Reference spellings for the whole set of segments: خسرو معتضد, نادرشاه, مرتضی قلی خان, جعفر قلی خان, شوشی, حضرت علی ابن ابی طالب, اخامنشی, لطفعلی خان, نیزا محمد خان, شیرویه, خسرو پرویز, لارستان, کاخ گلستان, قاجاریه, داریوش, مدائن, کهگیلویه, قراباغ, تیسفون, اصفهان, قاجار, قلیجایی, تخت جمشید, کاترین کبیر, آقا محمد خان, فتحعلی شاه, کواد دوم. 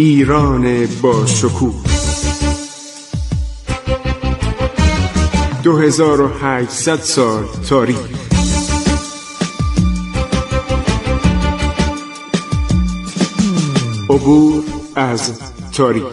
ایران با شکوه 2800 سال تاریخ. عبور از تاریخ.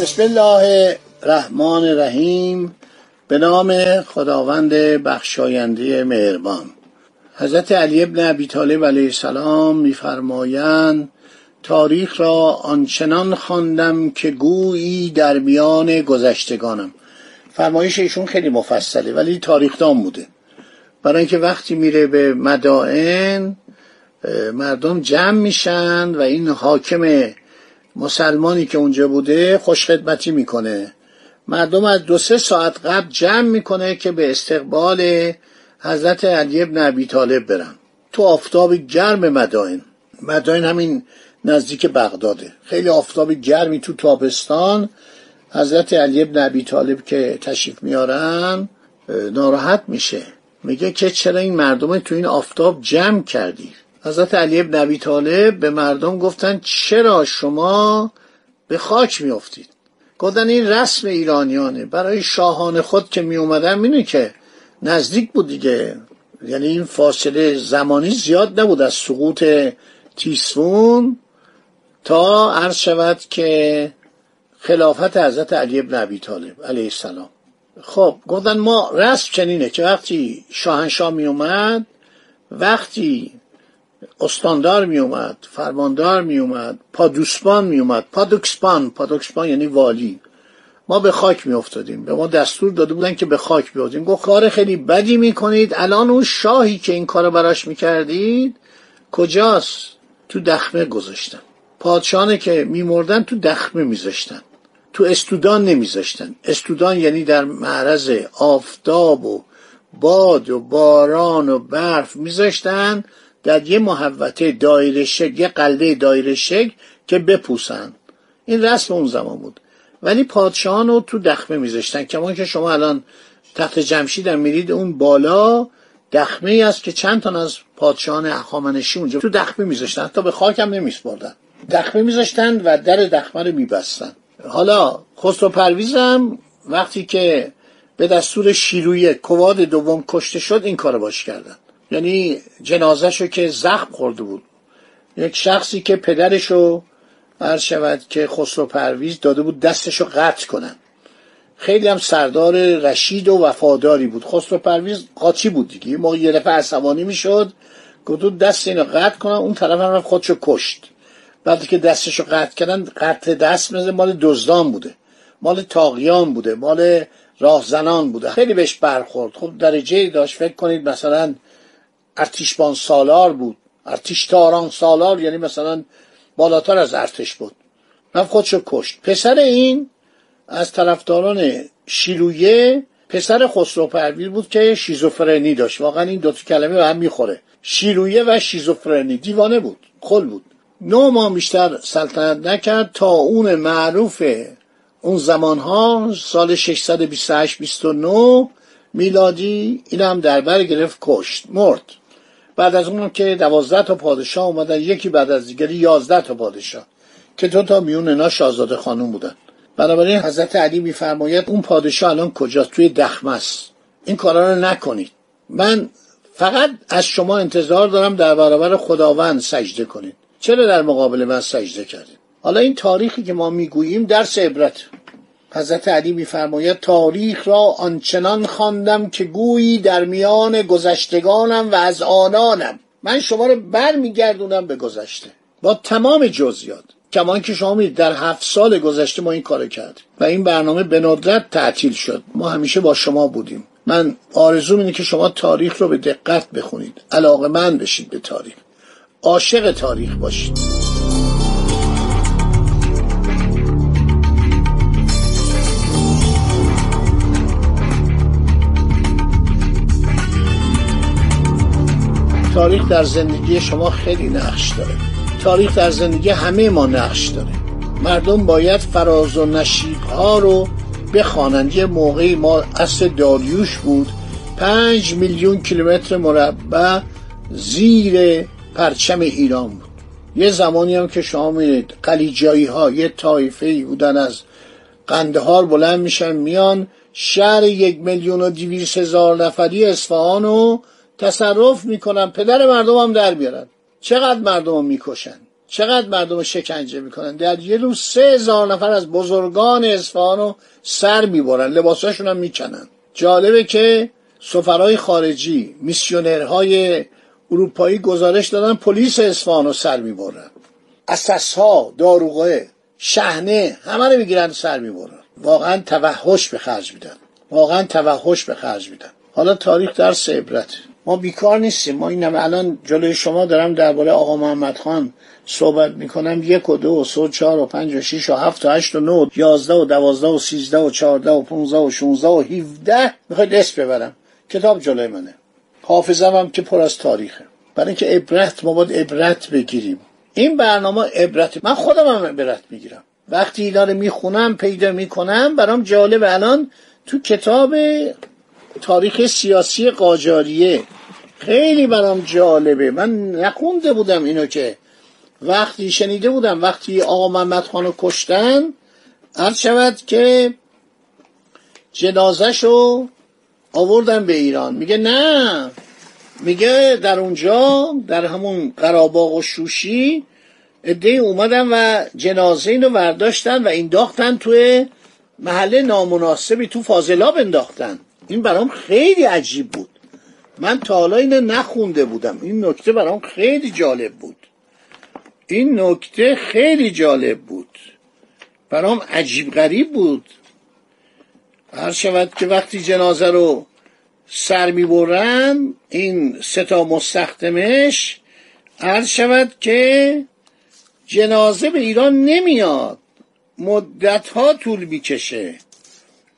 بسم الله الرحمن الرحیم. به نام خداوند بخشاینده مهربان. حضرت علی ابن ابی طالب علیه السلام می‌فرمایند تاریخ را آنچنان خواندم که گویی در میان گذشتگانم. فرمایش ایشون خیلی مفصله ولی تاریخدان بوده، برای اینکه وقتی میره به مدائن مردم جمع میشن و این حاکم مسلمانی که اونجا بوده خوشخدمتی میکنه. مردم از 2-3 ساعت قبل جمع میکنه که به استقبال حضرت علی بن ابی طالب برن تو آفتاب گرم مدائن. مدائن همین نزدیک بغداده، خیلی آفتاب گرمی تو تابستان. حضرت علی بن ابی طالب که تشریف میارن ناراحت میشه، میگه که چرا این مردم تو این آفتاب جمع کردی؟ حضرت علی بن ابی طالب به مردم گفتن چرا شما به خاک میافتید؟ گفتن این رسم ایرانیانه. برای شاهان خود که می اومدن می‌بینی که نزدیک بود دیگه، یعنی این فاصله زمانی زیاد نبود از سقوط تیسفون تا عرض شود که خلافت حضرت علی بن ابی طالب علیه السلام. خب گفتن ما رسم چنینه که وقتی شاهنشاه می اومد، وقتی استاندار می اومد، فرماندار می اومد، پادوسبان می اومد، پادوکسبان یعنی والی، ما به خاک می افتادیم. به ما دستور داده بودن که به خاک بیافتیم. گفت کار خیلی بدی می کنید، الان اون شاهی که این کارو براش می کردید کجاست؟ تو دخمه گذاشتن. پادشاهانه که می مردن تو دخمه می زاشتن، تو استودان نمی زاشتن. استودان یعنی در معرض آفتاب و باد و باران و برف می زاشتن در یه محوطه دایره شکل، یه قلعه دایره شکل که بپوسن. این رسم اون زمان بود، ولی پادشاهان رو تو دخمه میذاشتن. کمان که شما الان تخت جمشید هم میرید، اون بالا دخمه ای است که چند تن از پادشاهان اخامنشی اونجا تو دخمه میذاشتن، حتی به خاک هم نمیسپردن. دخمه میذاشتن و در دخمه رو میبستن. حالا خسرو پرویز هم وقتی که به دستور شیرویه کواد دوم کشته شد، این کارو باش کردن. یعنی جنازه‌شو که زخم خورده بود، یک شخصی که پدرشو عرض شود که خسرو پرویز داده بود دستشو قطع کنن، خیلی هم سردار رشید و وفاداری بود. خسرو پرویز قاطی بود دیگه، ما یه دفعه عصبانی میشد، گفت دست اینو قطع کنن، اون طرف هم خودشو کشت. بعد که دستشو قطع کردن، قطع دست مثل مال دزدان بوده، مال طاغیان بوده، مال راهزنان بوده، خیلی بهش برخورد. خب درجه‌ای داشت، فکر کنید مثلا ارتشبان سالار بود، ارتشتاران سالار، یعنی مثلا بالاتر از ارتش بود. من خودشو کشت. پسر این از طرفداران شیرویه پسر خسرو پرویز بود که شیزوفرنی داشت. واقعا این دو تا کلمه به هم میخوره، شیرویه و شیزوفرنی. دیوانه بود، خل بود. 9 ماه بیشتر سلطنت نکرد تا اون معروف اون زمانها سال 628-29 میلادی این هم دربر گرفت، کشت، مرد. بعد از اون که 12 تا پادشاه اومدن، یکی بعد از دیگری 11 تا پادشاه که 2 تا میون اینا شاهزاده خانوم بودن. بنابراین حضرت علی میفرماید اون پادشاه الان کجاست؟ توی دخمه است. این کارا رو نکنید. من فقط از شما انتظار دارم در برابر خداوند سجده کنید، چرا در مقابل من سجده کردید؟ حالا این تاریخی که ما میگوییم درس عبرت. حضرت علی میفرماید تاریخ را آنچنان خواندم که گویی در میان گذشتگانم و از آنانم. من شما را برمیگردونم به گذشته با تمام جزئیات. کمان که شما میدید در 7 سال گذشته ما این کارو کردیم و این برنامه به ندرت تعطیل شد. ما همیشه با شما بودیم. من آرزوم اینه که شما تاریخ رو به دقت بخونید، علاقه‌مند بشید به تاریخ، عاشق تاریخ باشید. تاریخ در زندگی شما خیلی نقش داره. تاریخ در زندگی همه ما نقش داره. مردم باید فراز و نشیب‌ها رو بخوانند. یه موقعی ما اصل داریوش بود 5 میلیون کیلومتر مربع زیر پرچم ایران بود. یه زمانی هم که شما میرید قلیجایی ها یه طایفه ای بودن از قندهار بلند میشن میان شهر 1,200,000 نفری اصفهان رو تصرف میکنن، پدر مردم هم در میارن. چقدر مردم رو میکشن، چقدر مردم رو شکنجه میکنن. در یه روز 3,000 نفر از بزرگان اصفهان رو سر میبرن، لباساشون هم میکنن. جالبه که سفرهای خارجی، میسیونرهای اروپایی گزارش دادن پلیس اصفهان رو سر میبرن، اساسها، داروغه، شحنه، همه رو میگیرن سر میبرن. واقعا توحش به خرج میدن، واقعا توحش به خرج میدن. حالا تاریخ درس عبرت، ما بیکار نیستیم. ما اینم الان جلوی شما دارم درباره آقا محمد خان صحبت میکنم 1 و 2 و 3 و 4 و 5 و 6 و 7 و 8 و 9 و 11 و 12 و 13 و 14 و 15 و 16 و 17 میخواید اسم ببرم. کتاب جلوی منه، حافظم هم که پر از تاریخه. برای اینکه عبرت، ما باید عبرت بگیریم. این برنامه عبرت، من خودم هم عبرت میگیرم. وقتی اینا رو میخونم پیدا میکنم برام جالب. الان تو کتاب تاریخ سیاسی قاجاریه خیلی برام جالبه، من نخونده بودم اینو. که وقتی شنیده بودم وقتی آقا محمد خانو کشتن، عرض شود که جنازه‌شو آوردن به ایران، میگه نه، میگه در اونجا در همون قراباغ و شوشی عده‌ای اومدن و جنازه اینو برداشتن و انداختن توی محله نامناسبی، تو فاضلاب انداختن. این برام خیلی عجیب بود، من تا حالا اینو نخونده بودم. این نکته برام خیلی جالب بود، این نکته خیلی جالب بود، برام عجیب غریب بود. هر شود که وقتی جنازه رو سر میبرن این سه تا مستخدمش، هر شود که جنازه به ایران نمیاد، مدتها طول میکشه،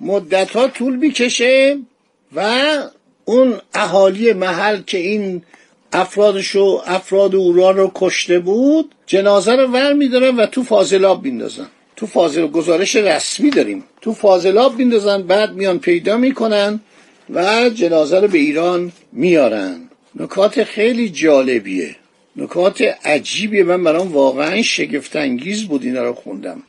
مدتها طول میکشه و اون اهالی محل که این افراد اوران رو کشته بود جنازه رو ور میدارن و تو فاضلاب میندازن، تو فاضلاب، گزارش رسمی داریم، تو فاضلاب میندازن. بعد میان پیدا میکنن و جنازه رو به ایران میارن. نکات خیلی جالبیه، نکات عجیبیه، من برام واقعا شگفت انگیز بود اینا رو خوندم.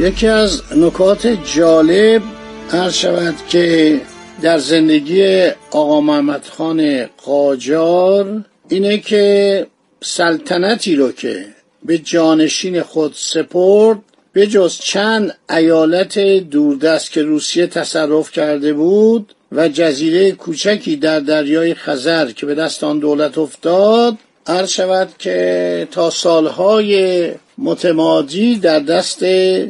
یکی از نکات جالب هر شود که در زندگی آقا محمد خان قاجار اینه که سلطنتی رو که به جانشین خود سپرد، به جز چند ایالت دوردست که روسیه تصرف کرده بود و جزیره کوچکی در دریای خزر که به دست آن دولت افتاد، عرض شود که تا سالهای متمادی در دست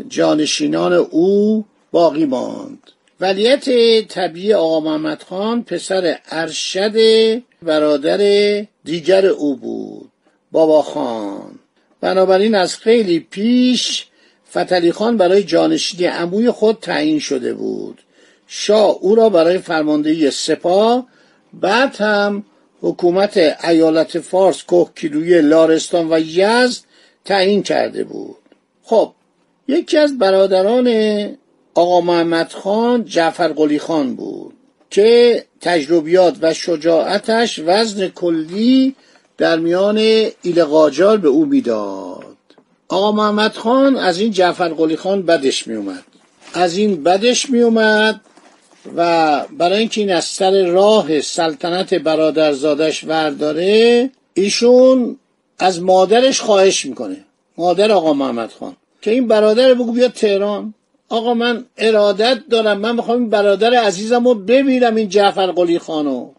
جانشینان او باقی ماند. ولیت طبیعی آقا محمد خان پسر ارشد برادر دیگر او بود، بابا خان. بنابراین از خیلی پیش فتحعلیخان برای جانشینی عموی خود تعیین شده بود. شاه او را برای فرماندهی سپاه، بعد هم حکومت ایالت فارس، کهگیلویه، لارستان و یزد تعیین کرده بود. خب یکی از برادران آقا محمد خان جعفر قلی خان بود که تجربیات و شجاعتش وزن کلی در میان ایل قاجار به او میداد. آقا محمد خان از این جعفر قلی خان بدش میومد، از این بدش میومد و برای اینکه این از سر راه سلطنت برادرزادش ورداره، ایشون از مادرش خواهش میکنه، مادر آقا محمد خان، که این برادر بگو بیا تهران، آقا من ارادت دارم، من میخوام این برادر عزیزم رو ببینم، این جعفر قلی خانو.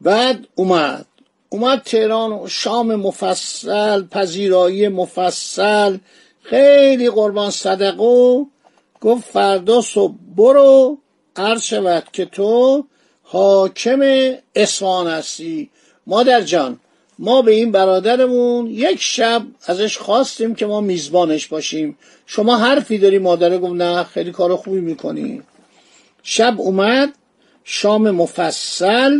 بعد اومد تهران و شام مفصل، پذیرایی مفصل، خیلی قربان صدقه. گفت فردا صبح برو، عرض شود که تو حاکم اصفهان هستی، مادر جان، ما به این برادرمون یک شب ازش خواستیم که ما میزبانش باشیم، شما حرفی داری؟ مادره گفت نه، خیلی کار خوبی میکنی. شب اومد، شام مفصل،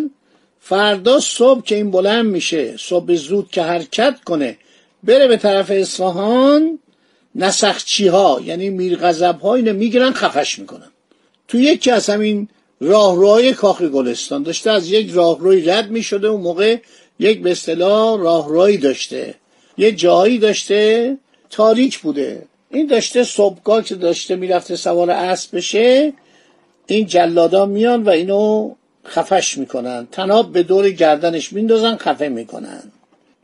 فردا صبح که این بلند میشه، صبح زود که حرکت کنه بره به طرف اصفهان، نسخچی ها یعنی میرغضب ها اینو میگیرن خفش میکنن. تو یکی از همین راهروهای کاخ گلستان داشته از یک راهروی رد میشده، اون موقع یک به اصطلاح راهروی داشته، یه جایی داشته تاریک بوده، این داشته صبحگاه که داشته میرفته سوار اسب بشه، این جلادا میان و اینو خفش میکنن، تناب به دور گردنش میندازن خفه میکنن.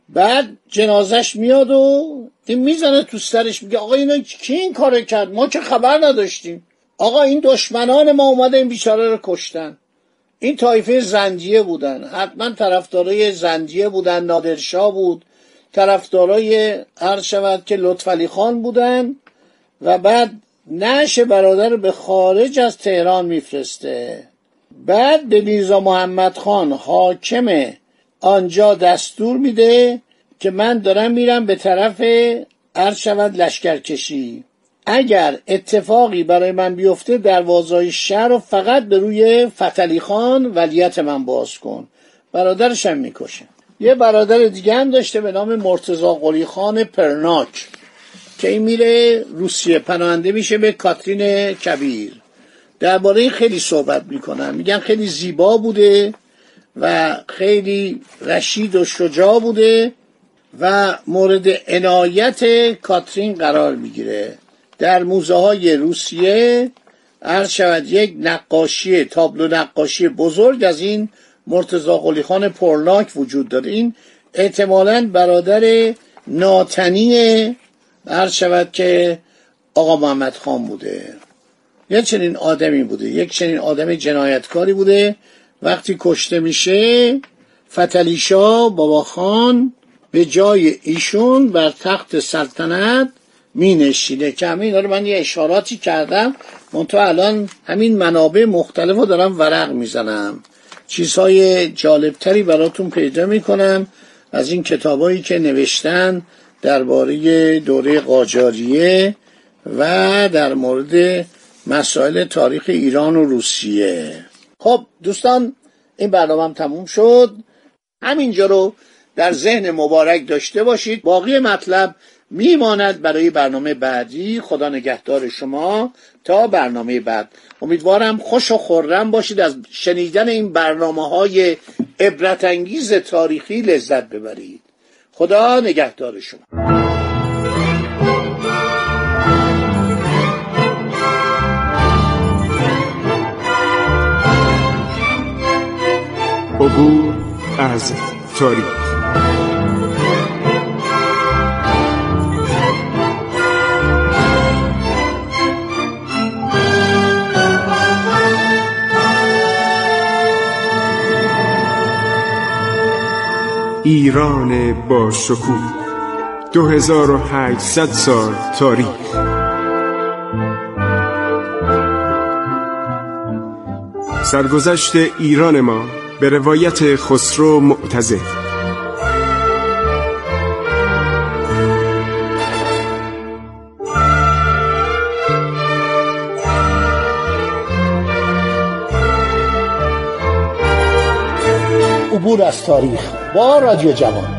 بعد جنازش میاد و این میزنه تو سرش، میگه آقا اینا کی این کارو کرد؟ ما که خبر نداشتیم. آقا این دشمنان ما اومده این بیچاره رو کشتن. این طایفه زندیه بودن، حتما طرفدارای زندیه بودن، نادرشاه بود، طرفدارای عرض شود که لطفعلی خان بودن و بعد نعش برادر به خارج از تهران میفرسته. بعد به نیزا محمد خان حاکم آنجا دستور میده که من دارم میرم به طرف عرض شود لشکرکشی، اگر اتفاقی برای من بیفته دروازهای شهر رو فقط به روی فتحعلیخان ولیت من باز کن. برادرش هم میکشه. یه برادر دیگه هم داشته به نام مرتضی قلی خان پرناک که این میره روسیه، پناهنده میشه به کاترین کبیر. درباره این خیلی صحبت میکنن، میگن خیلی زیبا بوده و خیلی رشید و شجاع بوده و مورد عنایت کاترین قرار میگیره. در موزه های روسیه عرض شود یک نقاشی، تابلو نقاشی بزرگ از این مرتضی قلی خان پرناک وجود داره. این احتمالاً برادر ناتنی عرض شود که آقا محمد خان بوده. یک چنین آدمی بوده، یک چنین آدم جنایتکاری بوده. وقتی کشته میشه فتحعلی شاه بابا خان به جای ایشون بر تخت سلطنت می نشینه که همه اینا رو من یه اشاراتی کردم، منتها الان همین منابع مختلف رو دارم ورق میزنم، چیزهای جالبتری براتون پیدا میکنم از این کتابایی که نوشتن درباره دوره قاجاریه و در مورد مسائل تاریخ ایران و روسیه. خب دوستان، این برنامه‌ام تموم شد. همینجا رو در ذهن مبارک داشته باشید، باقی مطلب میماند برای برنامه بعدی. خدا نگهدار شما تا برنامه بعد. امیدوارم خوش و خرم باشید، از شنیدن این برنامه‌های عبرت انگیز تاریخی لذت ببرید. خدا نگهدار شما. عبور از تاریخ. ایران با شکوه، 2800 سال تاریخ، سرگذشت ایران ما به روایت خسرو معتضد. عبور از تاریخ با رادیو جوان.